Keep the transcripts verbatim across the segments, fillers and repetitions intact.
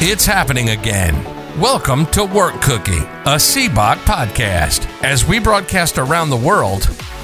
It's happening again. Welcome to Work Cooking, a S E B O C podcast. As we broadcast around the world,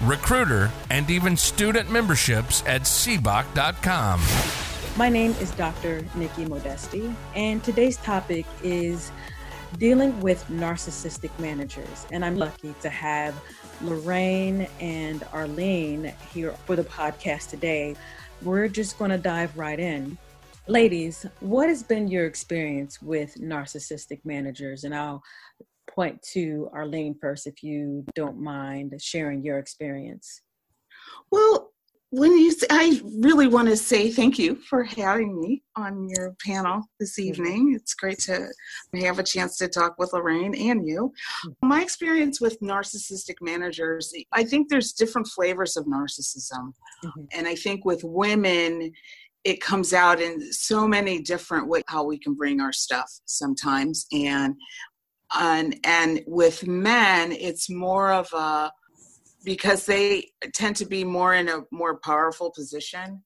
recruiter, and even student memberships at S E B O C dot com. My name is Doctor Nikki Modesti, and today's topic is dealing with narcissistic managers. And I'm lucky to have Lorraine and Arlene here for the podcast today. We're just going to dive right in. Ladies, what has been your experience with narcissistic managers? And I'll point to Arlene first, if you don't mind sharing your experience. Well, when you say, I really want to say thank you for having me on your panel this evening. It's great to have a chance to talk with Lorraine and you. My experience with narcissistic managers, I think there's different flavors of narcissism. Mm-hmm. And I think with women, it comes out in so many different ways how we can bring our stuff sometimes. And And, and with men, it's more of a, because they tend to be more in a more powerful position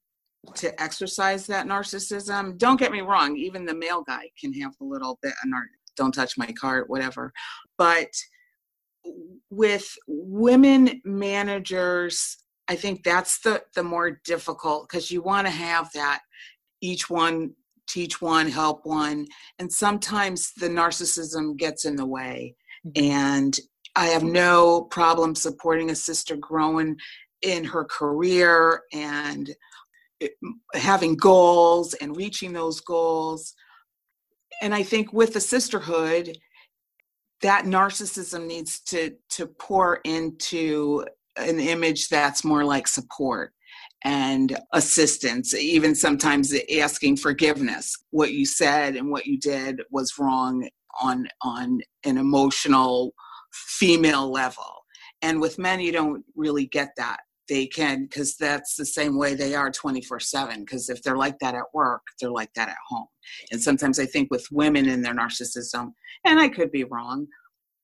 to exercise that narcissism. Don't get me wrong, even the male guy can have a little bit of narc, don't touch my cart, whatever. But with women managers, I think that's the, the more difficult, because you want to have that each one teach one, help one. And sometimes the narcissism gets in the way. And I have no problem supporting a sister growing in her career and having goals and reaching those goals. And I think with the sisterhood, that narcissism needs to, to pour into an image that's more like support and assistance, even sometimes asking forgiveness. What you said and what you did was wrong on on an emotional female level. And with men, you don't really get that. They can, because that's the same way they are twenty-four seven, because if they're like that at work, they're like that at home. And sometimes I think with women and their narcissism, and I could be wrong,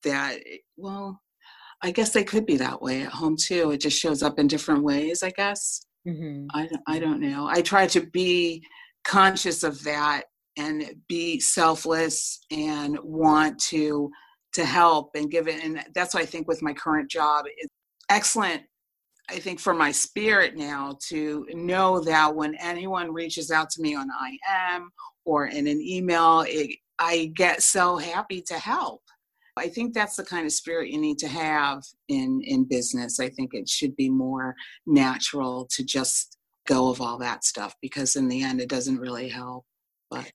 that, well, I guess they could be that way at home too. It just shows up in different ways, I guess. Mm-hmm. I, I don't know. I try to be conscious of that and be selfless and want to to help and give it. And that's why I think with my current job, it's excellent, I think, for my spirit now to know that when anyone reaches out to me on I M or in an email, it, I get so happy to help. I think that's the kind of spirit you need to have in, in business. I think it should be more natural to just go of all that stuff, because in the end, it doesn't really help. But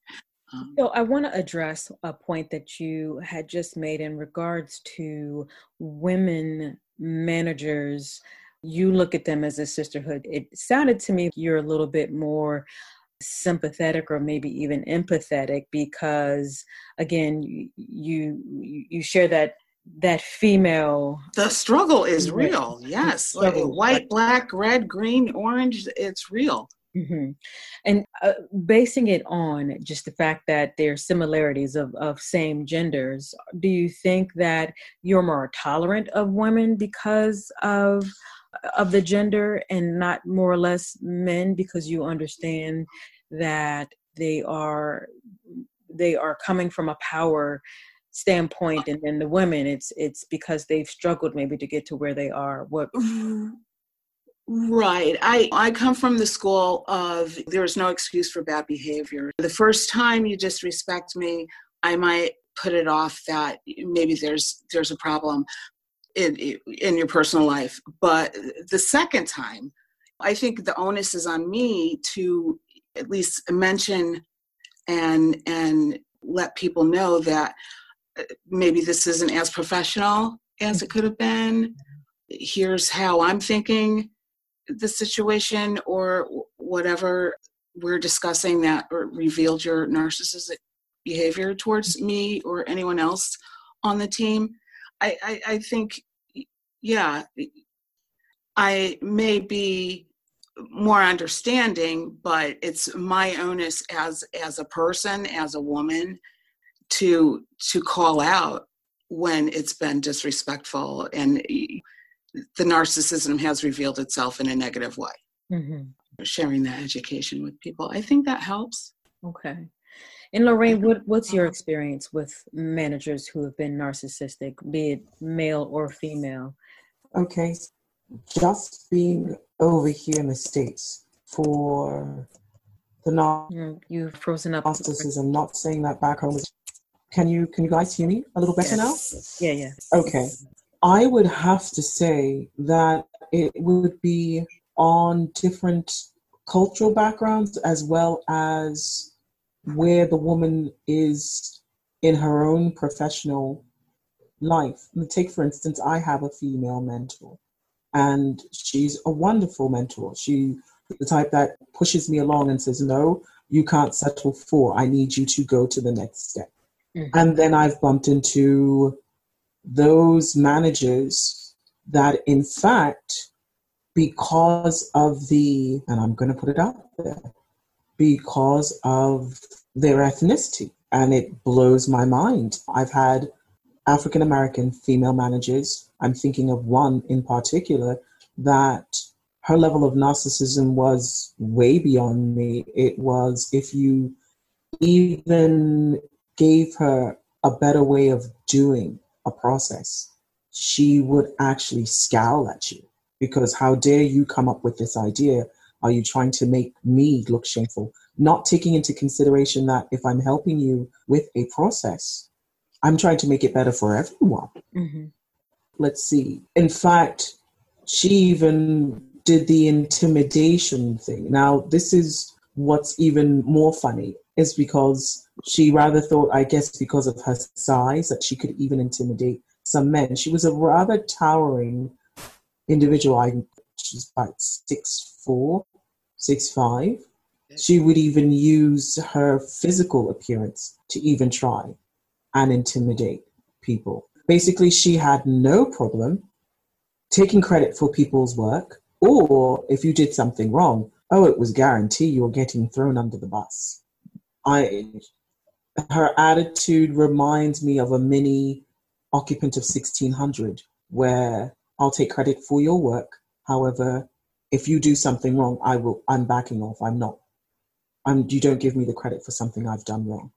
um. So I want to address a point that you had just made in regards to women managers. You look at them as a sisterhood. It sounded to me you're a little bit more sympathetic or maybe even empathetic, because again, you you, you share that that female, the struggle is real. Yes, white, black, red, green, orange, it's real. Mm-hmm. And uh, basing it on just the fact that there's similarities of of same genders, do you think that you're more tolerant of women because of of the gender and not more or less men, because you understand that they are they are coming from a power standpoint, and then the women, it's it's because they've struggled maybe to get to where they are? What Right. I, I come from the school of there is no excuse for bad behavior. The first time you disrespect me, I might put it off that maybe there's there's a problem In, in your personal life. But the second time, I think the onus is on me to at least mention and and let people know that maybe this isn't as professional as it could have been. Here's how I'm thinking the situation, or whatever we're discussing that revealed your narcissistic behavior towards me or anyone else on the team. I, I, I think, yeah, I may be more understanding, but it's my onus as as a person, as a woman, to to call out when it's been disrespectful and the narcissism has revealed itself in a negative way. Mm-hmm. Sharing that education with people, I think that helps. Okay. And Lorraine, what, what's your experience with managers who have been narcissistic, be it male or female? Okay. Just being over here in the States for the narcissism. You've frozen up. Narcissism, not saying that back home. Can you, can you guys hear me a little better yes. now? Yeah, yeah. Okay. I would have to say that it would be on different cultural backgrounds as well as where the woman is in her own professional life. Take, for instance, I have a female mentor, and she's a wonderful mentor. She's the type that pushes me along and says, no, you can't settle for, I need you to go to the next step. Mm-hmm. And then I've bumped into those managers that, in fact, because of the, and I'm going to put it out there, because of their ethnicity. And it blows my mind. I've had African-American female managers. I'm thinking of one in particular that her level of narcissism was way beyond me. It was, if you even gave her a better way of doing a process, she would actually scowl at you. Because how dare you come up with this idea? Are you trying to make me look shameful? Not taking into consideration that if I'm helping you with a process, I'm trying to make it better for everyone. Mm-hmm. Let's see. In fact, she even did the intimidation thing. Now, this is what's even more funny, is because she rather thought, I guess because of her size, that she could even intimidate some men. She was a rather towering individual. I, she's about six four, six five. She would even use her physical appearance to even try and intimidate people. Basically, she had no problem taking credit for people's work, or if you did something wrong, oh, it was guaranteed you were getting thrown under the bus. I, her attitude reminds me of a mini Occupant of sixteen hundred, where I'll take credit for your work. However, if you do something wrong, I will, I'm backing off. I'm not, I'm, you don't give me the credit for something I've done wrong.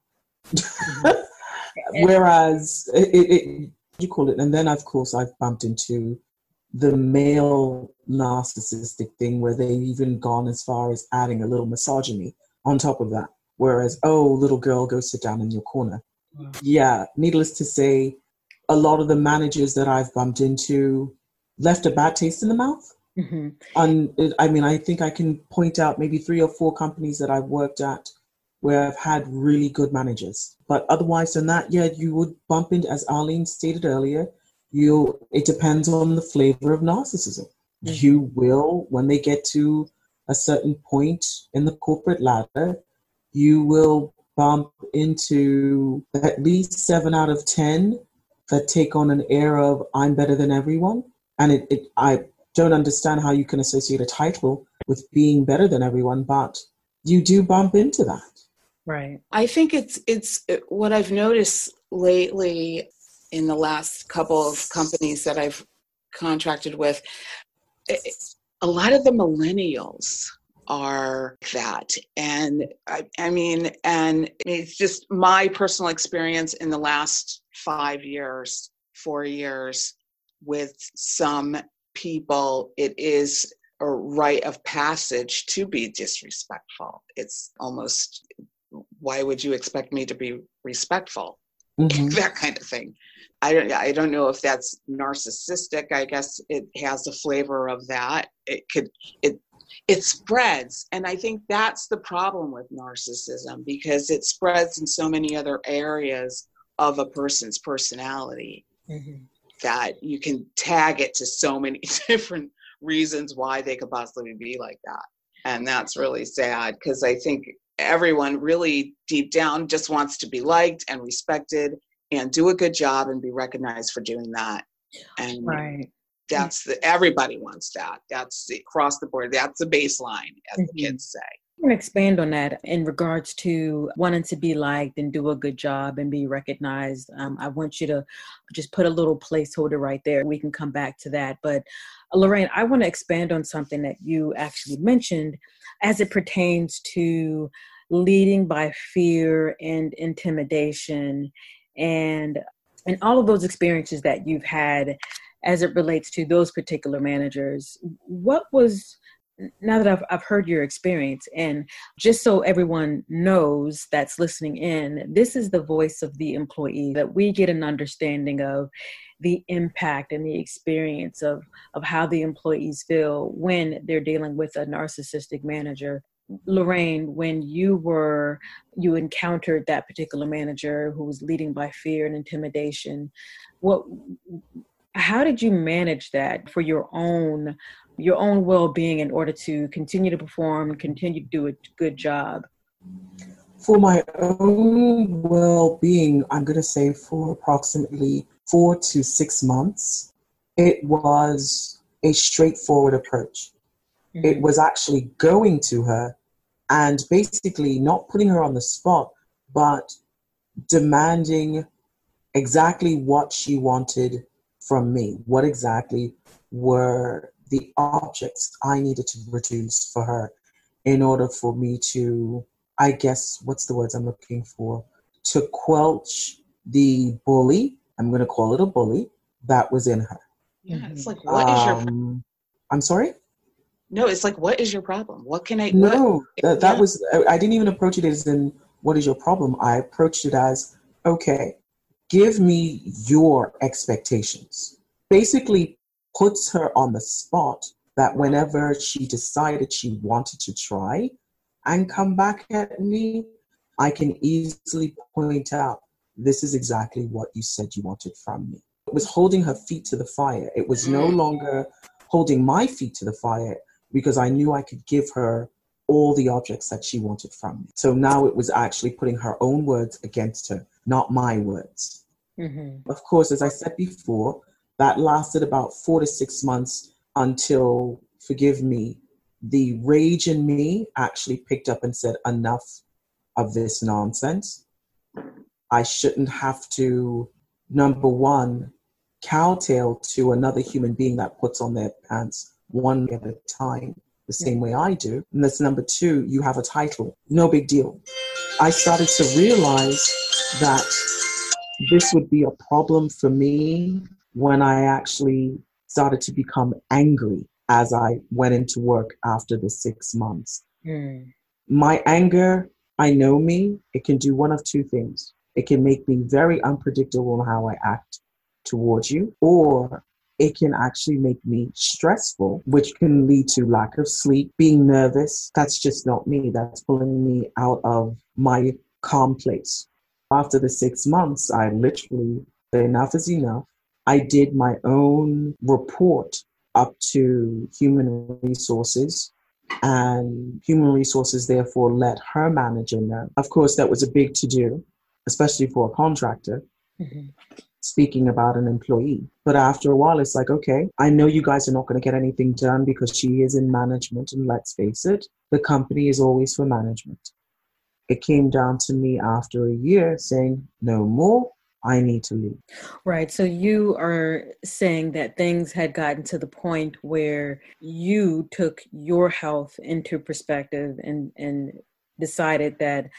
Mm-hmm. Whereas it, it, you call it, and then of course I've bumped into the male narcissistic thing where they've even gone as far as adding a little misogyny on top of that. Whereas, oh, little girl, go sit down in your corner. Wow. Yeah. Needless to say, a lot of the managers that I've bumped into left a bad taste in the mouth. Mm-hmm. And I mean, I think I can point out maybe three or four companies that I've worked at where I've had really good managers. But otherwise than that, yeah, you would bump into, as Arlene stated earlier, you it depends on the flavor of narcissism. Mm-hmm. You will, when they get to a certain point in the corporate ladder, you will bump into at least seven out of ten that take on an air of, I'm better than everyone. And it, it, I don't understand how you can associate a title with being better than everyone, but you do bump into that. Right. I think it's it's what I've noticed lately in the last couple of companies that I've contracted with, it, a lot of the millennials are that. And I, I mean, and it's just my personal experience in the last five years, four years, with some people, it is a rite of passage to be disrespectful. It's almost, why would you expect me to be respectful? Mm-hmm. That kind of thing. I don't, I don't know if that's narcissistic. I guess it has a flavor of that. It could, it, it spreads. And I think that's the problem with narcissism, because it spreads in so many other areas of a person's personality. Mm-hmm. That you can tag it to so many different reasons why they could possibly be like that. And that's really sad, because I think everyone really deep down just wants to be liked and respected and do a good job and be recognized for doing that. And right. that's the, everybody wants that. That's the, across the board. That's the baseline, as mm-hmm. the kids say. I'm going to expand on that in regards to wanting to be liked and do a good job and be recognized. Um, I want you to just put a little placeholder right there. We can come back to that. But Lorraine, I want to expand on something that you actually mentioned as it pertains to leading by fear and intimidation and and all of those experiences that you've had as it relates to those particular managers. What was... Now that I've I've heard your experience, and just so everyone knows that's listening in, this is the voice of the employee, that we get an understanding of the impact and the experience of, of how the employees feel when they're dealing with a narcissistic manager. Lorraine, when you were, you encountered that particular manager who was leading by fear and intimidation, what, how did you manage that for your own your own well-being in order to continue to perform, continue to do a good job? For my own well-being, I'm going to say for approximately four to six months, it was a straightforward approach. Mm-hmm. It was actually going to her and basically not putting her on the spot, but demanding exactly what she wanted from me. What exactly were the objects I needed to produce for her in order for me to, I guess, what's the words I'm looking for? To quelch the bully, I'm going to call it a bully, that was in her. Yeah, it's like, what um, is your problem? I'm sorry? No, it's like, what is your problem? What can I... No, that, that yeah. was, I didn't even approach it as in, what is your problem? I approached it as, okay, give me your expectations. Basically, puts her on the spot that whenever she decided she wanted to try and come back at me, I can easily point out, this is exactly what you said you wanted from me. It was holding her feet to the fire. It was no longer holding my feet to the fire because I knew I could give her all the objects that she wanted from me. So now it was actually putting her own words against her, not my words. Mm-hmm. Of course, as I said before, that lasted about four to six months until, forgive me, the rage in me actually picked up and said, enough of this nonsense. I shouldn't have to, number one, cowtail to another human being that puts on their pants one at a time, the same way I do. And that's number two, you have a title. No big deal. I started to realize that this would be a problem for me when I actually started to become angry as I went into work after the six months. Mm. My anger, I know me, it can do one of two things. It can make me very unpredictable in how I act towards you, or it can actually make me stressful, which can lead to lack of sleep, being nervous. That's just not me. That's pulling me out of my calm place. After the six months, I literally said, enough is enough. I did my own report up to human resources, and human resources therefore let her manager know. Of course, that was a big to-do, especially for a contractor, mm-hmm. speaking about an employee. But after a while, it's like, okay, I know you guys are not going to get anything done because she is in management, and let's face it, the company is always for management. It came down to me after a year saying, no more. I need to leave. Right. So you are saying that things had gotten to the point where you took your health into perspective and, and decided that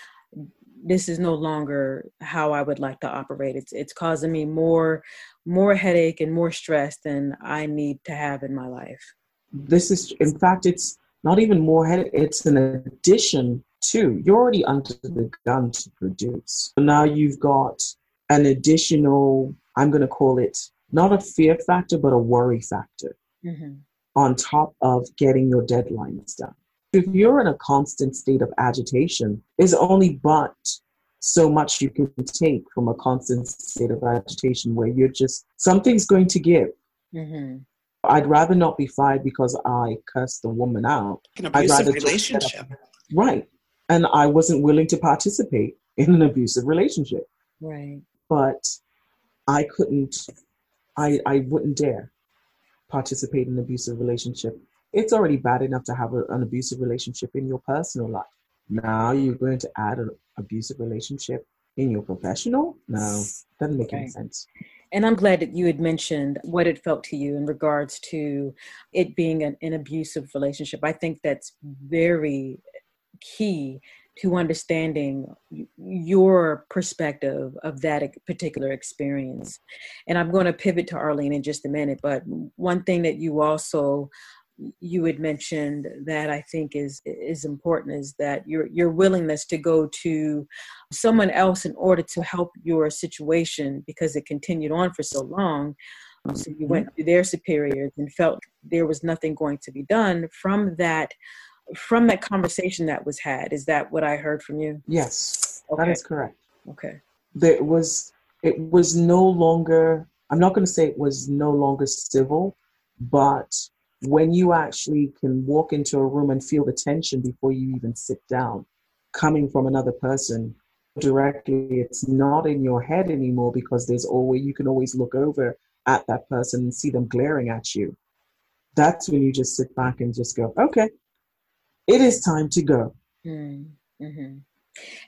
this is no longer how I would like to operate. It's it's causing me more, more headache and more stress than I need to have in my life. This is, in fact, it's not even more headache. It's an addition to, you're already under the gun to produce. So now you've got an additional, I'm going to call it not a fear factor, but a worry factor mm-hmm. on top of getting your deadlines done. If you're in a constant state of agitation, there's only but so much you can take from a constant state of agitation where you're just, something's going to give. Mm-hmm. I'd rather not be fired because I cursed the woman out. An abusive relationship. Right. And I wasn't willing to participate in an abusive relationship. Right. But I couldn't, I, I wouldn't dare participate in an abusive relationship. It's already bad enough to have a, an abusive relationship in your personal life. Now you're going to add an abusive relationship in your professional? No, doesn't make right. any sense. And I'm glad that you had mentioned what it felt to you in regards to it being an, an abusive relationship. I think that's very key to understanding your perspective of that particular experience. And I'm going to pivot to Arlene in just a minute, but one thing that you also you had mentioned that I think is is important is that your your willingness to go to someone else in order to help your situation, because it continued on for so long. So you went to their superiors and felt there was nothing going to be done from that from that conversation that was had. Is that what I heard from you? Yes, okay. That is correct. Okay. There was, it was no longer, I'm not going to say it was no longer civil, but when you actually can walk into a room and feel the tension before you even sit down, coming from another person directly, it's not in your head anymore, because there's always, you can always look over at that person and see them glaring at you. That's when you just sit back and just go, okay, it is time to go. Mm-hmm.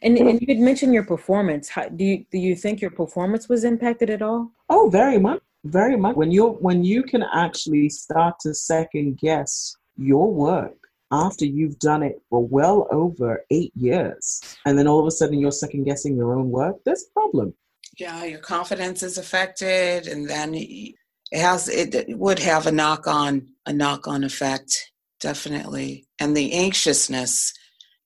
And and you had mentioned your performance. How, do you do you think your performance was impacted at all? Oh, very much. Very much. When you when you can actually start to second guess your work after you've done it for well over eight years, and then all of a sudden you're second guessing your own work, there's a problem. Yeah, your confidence is affected, and then it has it would have a knock on a knock on effect, definitely. And the anxiousness,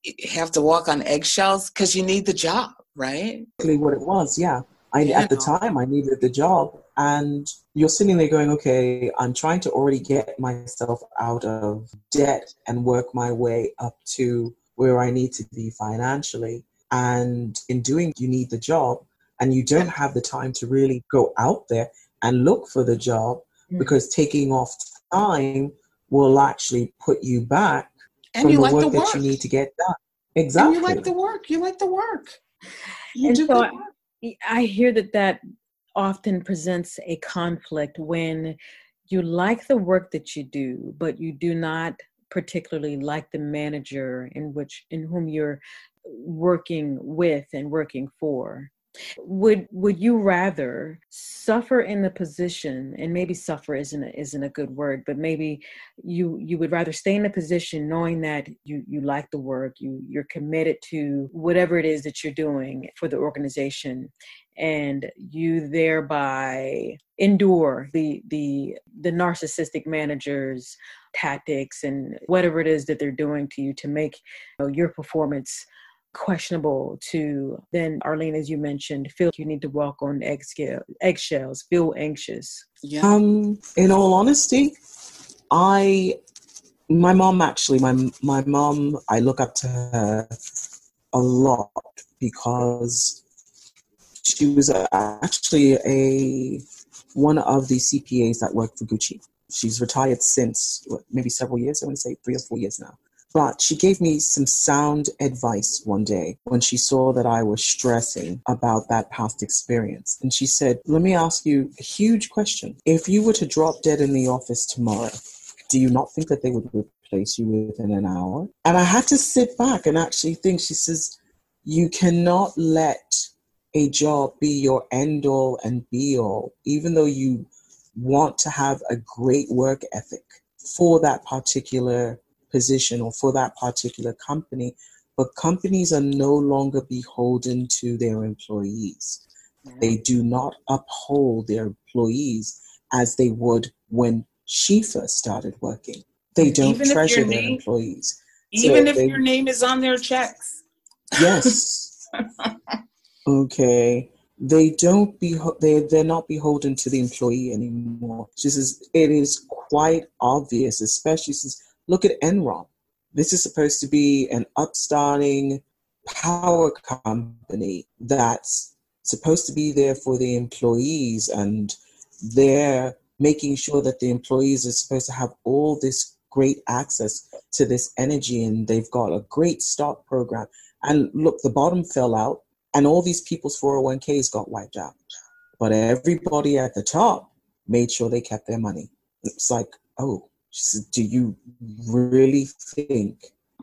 you have to walk on eggshells because you need the job, right? Exactly what it was. Yeah, I you at know. the time I needed the job. And you're sitting there going, okay, I'm trying to already get myself out of debt and work my way up to where I need to be financially. And in doing, you need the job, and you don't have the time to really go out there and look for the job, because taking off time will actually put you back and from you the, like work the work that you need to get done. Exactly. And you like the work. You like the work. You and do so the work. I hear that that often presents a conflict when you like the work that you do, but you do not particularly like the manager in which in whom you're working with and working for. Would would you rather suffer in the position, and maybe suffer isn't a, isn't a good word, but maybe you you would rather stay in the position knowing that you, you like the work, you you're committed to whatever it is that you're doing for the organization, and you thereby endure the the the narcissistic manager's tactics and whatever it is that they're doing to you to make, you know, your performance questionable, to then, Arlene, as you mentioned, feel you need to walk on eggshells, feel anxious? Yeah. Um, in all honesty, I, my mom actually, my my mom, I look up to her a lot because she was actually a one of the C P As that worked for Gucci. She's retired since maybe several years, I want to say three or four years now. But she gave me some sound advice one day when she saw that I was stressing about that past experience. And she said, let me ask you a huge question. If you were to drop dead in the office tomorrow, do you not think that they would replace you within an hour? And I had to sit back and actually think. She says, you cannot let a job be your end all and be all, even though you want to have a great work ethic for that particular position or for that particular company, but companies are no longer beholden to their employees. They do not uphold their employees as they would when she first started working. They don't treasure their employees. Even if your name is on their checks. Yes. Okay. They don't be, they, they're not beholden to the employee anymore. She says, it is quite obvious, especially since, look at Enron. This is supposed to be an upstarting power company that's supposed to be there for the employees, and they're making sure that the employees are supposed to have all this great access to this energy, and they've got a great stock program. And look, the bottom fell out and all these people's four oh one k's got wiped out. But everybody at the top made sure they kept their money. It's like, oh, do you really think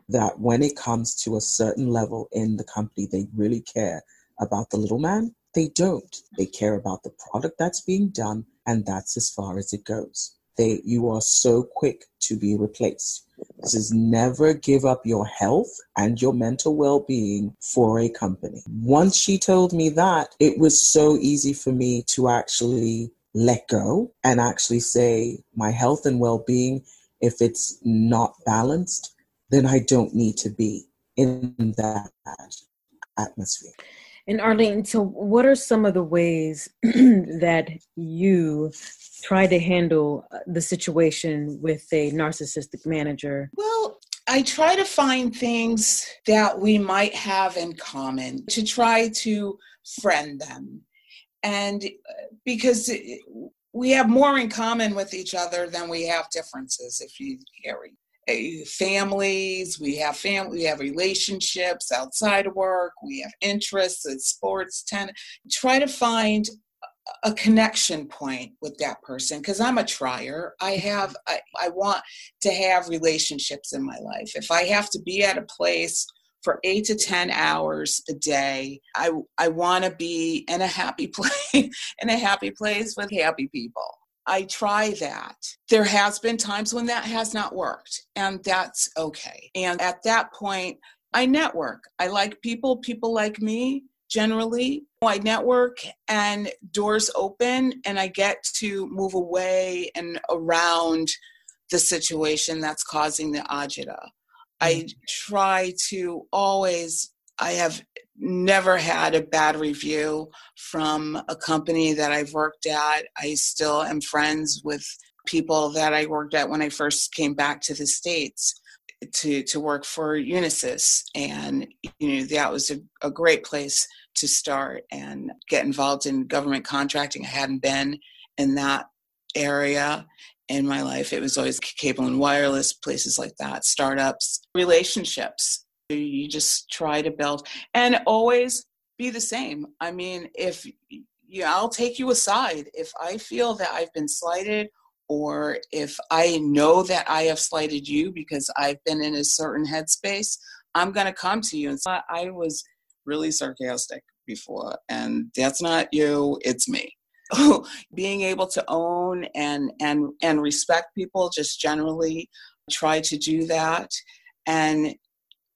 that when it comes to a certain level in the company, they really care about the little man? They don't. They care about the product that's being done, and that's as far as it goes. They, you are so quick to be replaced. This is never give up your health and your mental well-being for a company. Once she told me that, it was so easy for me to actually let go and actually say my health and well-being, if it's not balanced, then I don't need to be in that atmosphere. And Arlene, so what are some of the ways that you try to handle the situation with a narcissistic manager? Well, I try to find things that we might have in common to try to friend them. And because we have more in common with each other than we have differences, if you hear me. Families, we have family, we have relationships outside of work, we have interests in sports, tennis. Try to find a connection point with that person, because I'm a trier. I have, I, I want to have relationships in my life. If I have to be at a place for eight to ten hours a day, I I want to be in a happy place, in a happy place with happy people. I try that. There has been times when that has not worked, and that's okay. And at that point, I network. I like people, people like me, generally. I network and doors open, and I get to move away and around the situation that's causing the agita. I try to always, I have never had a bad review from a company that I've worked at. I still am friends with people that I worked at when I first came back to the States to, to work for Unisys. And, you know, that was a, a great place to start and get involved in government contracting. I hadn't been in that area in my life. It was always cable and wireless, places like that, startups, relationships. You just try to build and always be the same. I mean, if you, I'll take you aside. If I feel that I've been slighted, or if I know that I have slighted you because I've been in a certain headspace, I'm going to come to you and say, I was really sarcastic before, and that's not you, it's me. Being able to own and, and, and respect people, just generally try to do that. And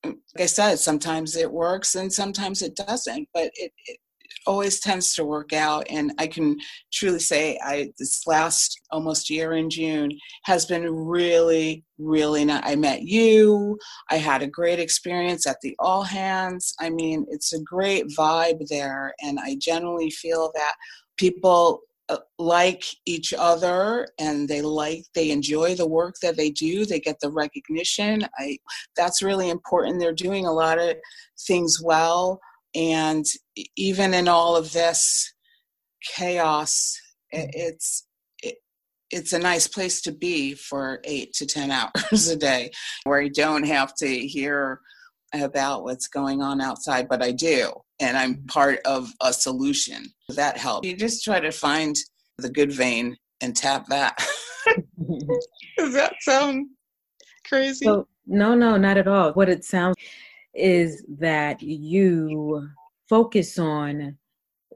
like I said, sometimes it works and sometimes it doesn't, but it, it always tends to work out. And I can truly say I, this last almost year in June has been really, really nice. I met you. I had a great experience at the All Hands. I mean, it's a great vibe there. And I generally feel that people like each other, and they like, they enjoy the work that they do. They get the recognition. I, that's really important. They're doing a lot of things well. And even in all of this chaos, it, it's, it, it's a nice place to be for eight to ten hours a day, where you don't have to hear about what's going on outside, but I do. And I'm part of a solution. That helps. You just try to find the good vein and tap that. Does that sound crazy? So, no, no, not at all. What it sounds is that you focus on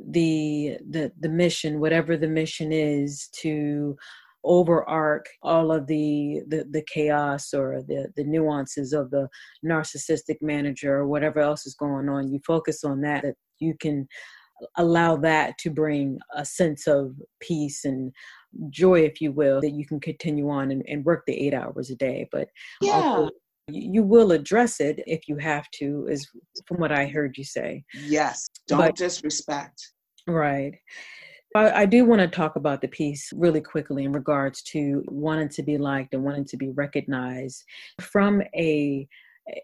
the the the mission, whatever the mission is, to overarch all of the, the, the chaos or the, the nuances of the narcissistic manager or whatever else is going on. You focus on that. You can allow that to bring a sense of peace and joy, if you will, that you can continue on and, and work the eight hours a day. But yeah. Also, you will address it if you have to, is from what I heard you say. Yes. Don't but, disrespect. Right. I do want to talk about the piece really quickly in regards to wanting to be liked and wanting to be recognized from a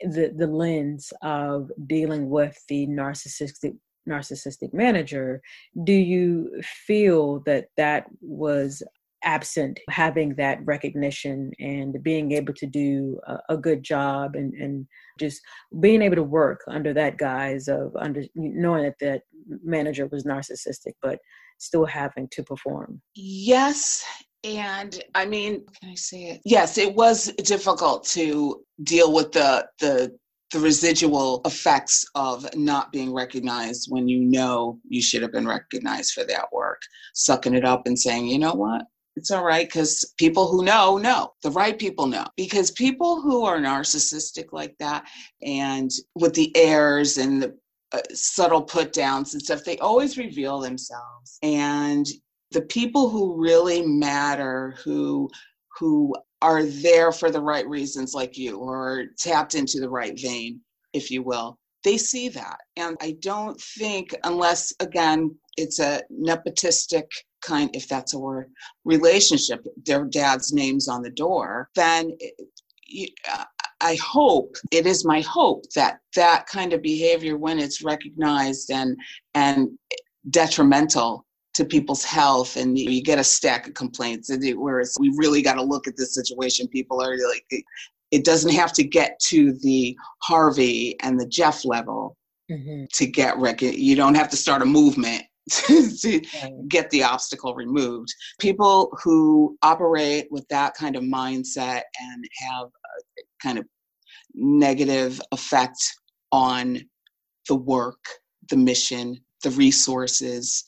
the, the lens of dealing with the narcissistic narcissistic manager. Do you feel that that was absent having that recognition and being able to do a, a good job and, and just being able to work under that guise of under knowing that that manager was narcissistic, but still having to perform. Yes. And I mean, can I say it? Yes, it was difficult to deal with the, the, the residual effects of not being recognized when you know you should have been recognized for that work, sucking it up and saying, you know what? It's all right, because people who know, know. The right people know. Because people who are narcissistic like that and with the airs and the uh, subtle put-downs and stuff, they always reveal themselves. And the people who really matter, who who are there for the right reasons like you, or tapped into the right vein, if you will, they see that. And I don't think, unless, again, it's a nepotistic kind, if that's a word, relationship, their dad's name's on the door, then it, I hope, it is my hope that that kind of behavior, when it's recognized and and detrimental to people's health, and you get a stack of complaints where it's, we really got to look at this situation. People are like, it doesn't have to get to the Harvey and the Jeff level mm-hmm. to get rec-. You don't have to start a movement to get the obstacle removed. People who operate with that kind of mindset and have a kind of negative effect on the work, the mission, the resources,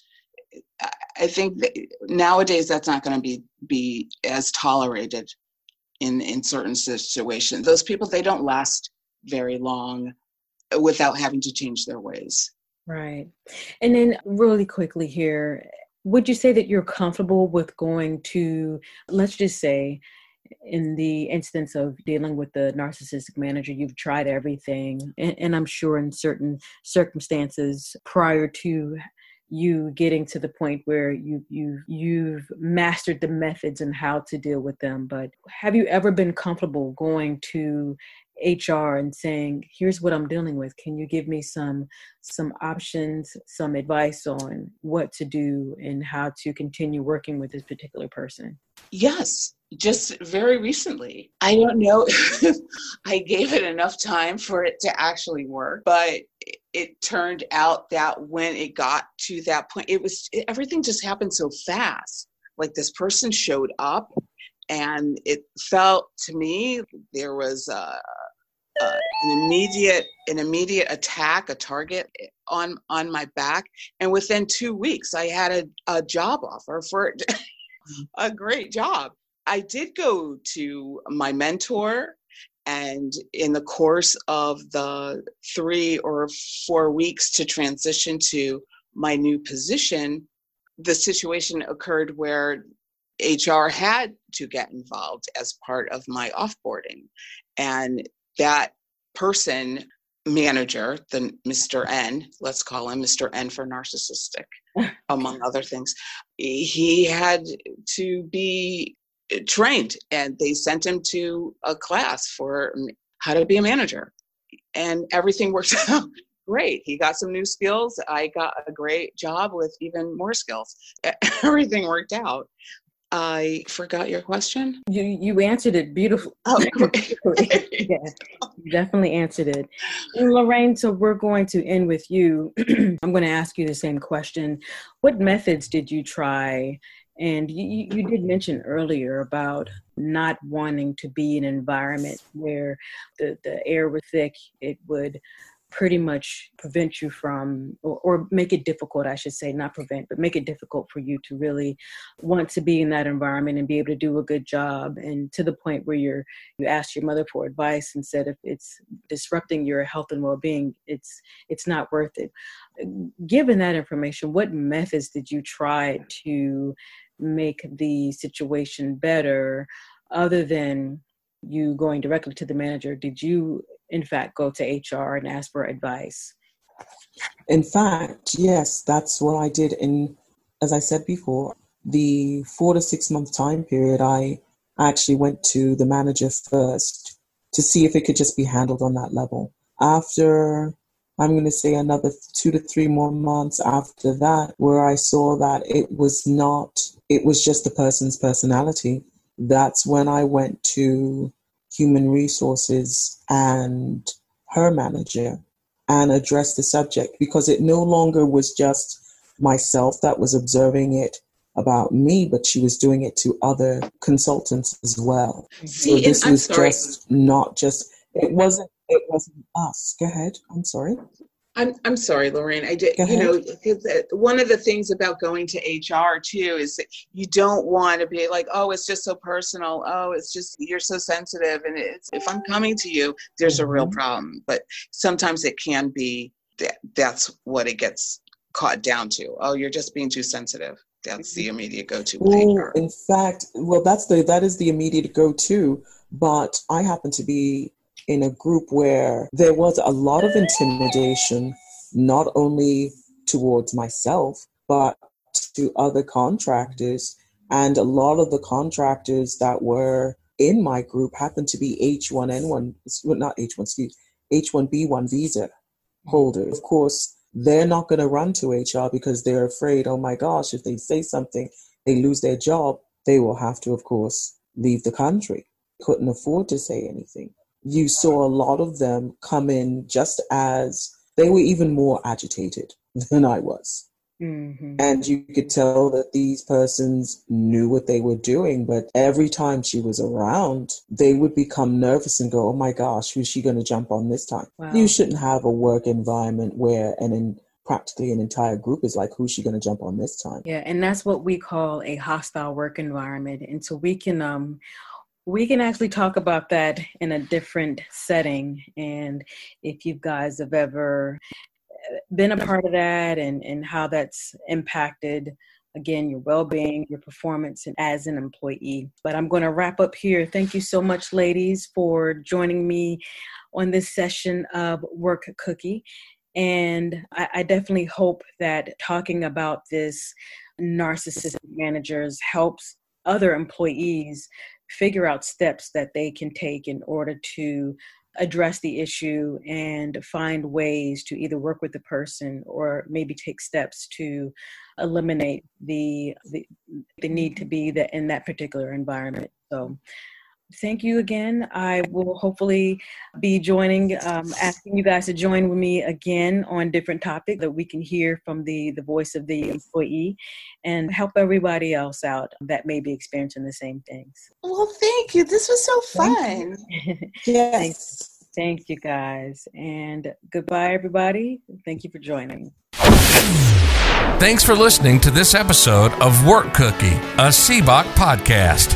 I think that nowadays that's not going to be, be as tolerated in, in certain situations. Those people, they don't last very long without having to change their ways. Right. And then really quickly here, would you say that you're comfortable with going to, let's just say, in the instance of dealing with the narcissistic manager, you've tried everything, and, and I'm sure in certain circumstances prior to you getting to the point where you, you, you've mastered the methods and how to deal with them. But have you ever been comfortable going to H R and saying, here's what I'm dealing with. Can you give me some, some options, some advice on what to do and how to continue working with this particular person? Yes, just very recently. I don't know if I gave it enough time for it to actually work, but it turned out that when it got to that point, it was, it, everything just happened so fast. Like this person showed up and it felt to me, there was a, a, an immediate, an immediate attack, a target on, on my back. And within two weeks, I had a, a job offer for a great job. I did go to my mentor. And in the course of the three or four weeks to transition to my new position, the situation occurred where H R had to get involved as part of my offboarding. And that person, manager, the Mister N, let's call him Mister N for narcissistic, among other things, he had to be trained, and they sent him to a class for how to be a manager, and everything worked out great. He got some new skills. I got a great job with even more skills. Everything worked out. I forgot your question. You you answered it beautifully. Oh, yeah, you definitely answered it. And Lorraine, so we're going to end with you. I'm going to ask you the same question. What methods did you try? And you, you did mention earlier about not wanting to be in an environment where the, the air was thick. It would pretty much prevent you from, or, or make it difficult, I should say, not prevent, but make it difficult for you to really want to be in that environment and be able to do a good job. And to the point where you're, you asked your mother for advice and said, if it's disrupting your health and well-being, it's, it's not worth it. Given that information, what methods did you try to make the situation better, other than you going directly to the manager? Did you, in fact, go to H R and ask for advice? In fact, yes, that's what I did. In, as I said before, the four to six month time period, I actually went to the manager first to see if it could just be handled on that level. After, I'm going to say another two to three more months after that, where I saw that it was not it was just the person's personality. That's when I went to human resources and her manager and addressed the subject, because it no longer was just myself that was observing it about me, but she was doing it to other consultants as well. See, so this was just not just, it wasn't, it wasn't us. Go ahead. I'm sorry. I'm I'm sorry, Lorraine. I did, you know, one of the things about going to H R too is that you don't want to be like, oh, it's just so personal. Oh, it's just, you're so sensitive. And it's, if I'm coming to you, there's a real problem. But sometimes it can be that that's what it gets caught down to. Oh, you're just being too sensitive. That's the immediate go-to. Ooh, in fact, well, that's the that is the immediate go-to. But I happen to be in a group where there was a lot of intimidation, not only towards myself, but to other contractors. And a lot of the contractors that were in my group happened to be H one N one, well, not H one, excuse, H one B one visa holders. Of course, they're not going to run to H R because they're afraid, oh my gosh, if they say something, they lose their job. They will have to, of course, leave the country. Couldn't afford to say anything. You saw a lot of them come in just as they were, even more agitated than I was. Mm-hmm. And you could tell that these persons knew what they were doing, but every time she was around, they would become nervous and go, oh my gosh, who's she going to jump on this time? Wow. You shouldn't have a work environment where an in, practically an entire group is like, who's she going to jump on this time? Yeah. And that's what we call a hostile work environment. And so we can, um, We can actually talk about that in a different setting. And if you guys have ever been a part of that and, and how that's impacted, again, your well-being, your performance as an employee. But I'm going to wrap up here. Thank you so much, ladies, for joining me on this session of Work Cookie. And I, I definitely hope that talking about this narcissistic managers helps other employees figure out steps that they can take in order to address the issue and find ways to either work with the person or maybe take steps to eliminate the the, the need to be the, in that particular environment. So thank you again. I will hopefully be joining, um, asking you guys to join with me again on different topics that we can hear from the, the voice of the employee and help everybody else out that may be experiencing the same things. Well, thank you. This was so fun. Thank yes. Thank, thank you guys. And goodbye, everybody. Thank you for joining. Thanks for listening to this episode of Work Cookie, a S E B O C podcast.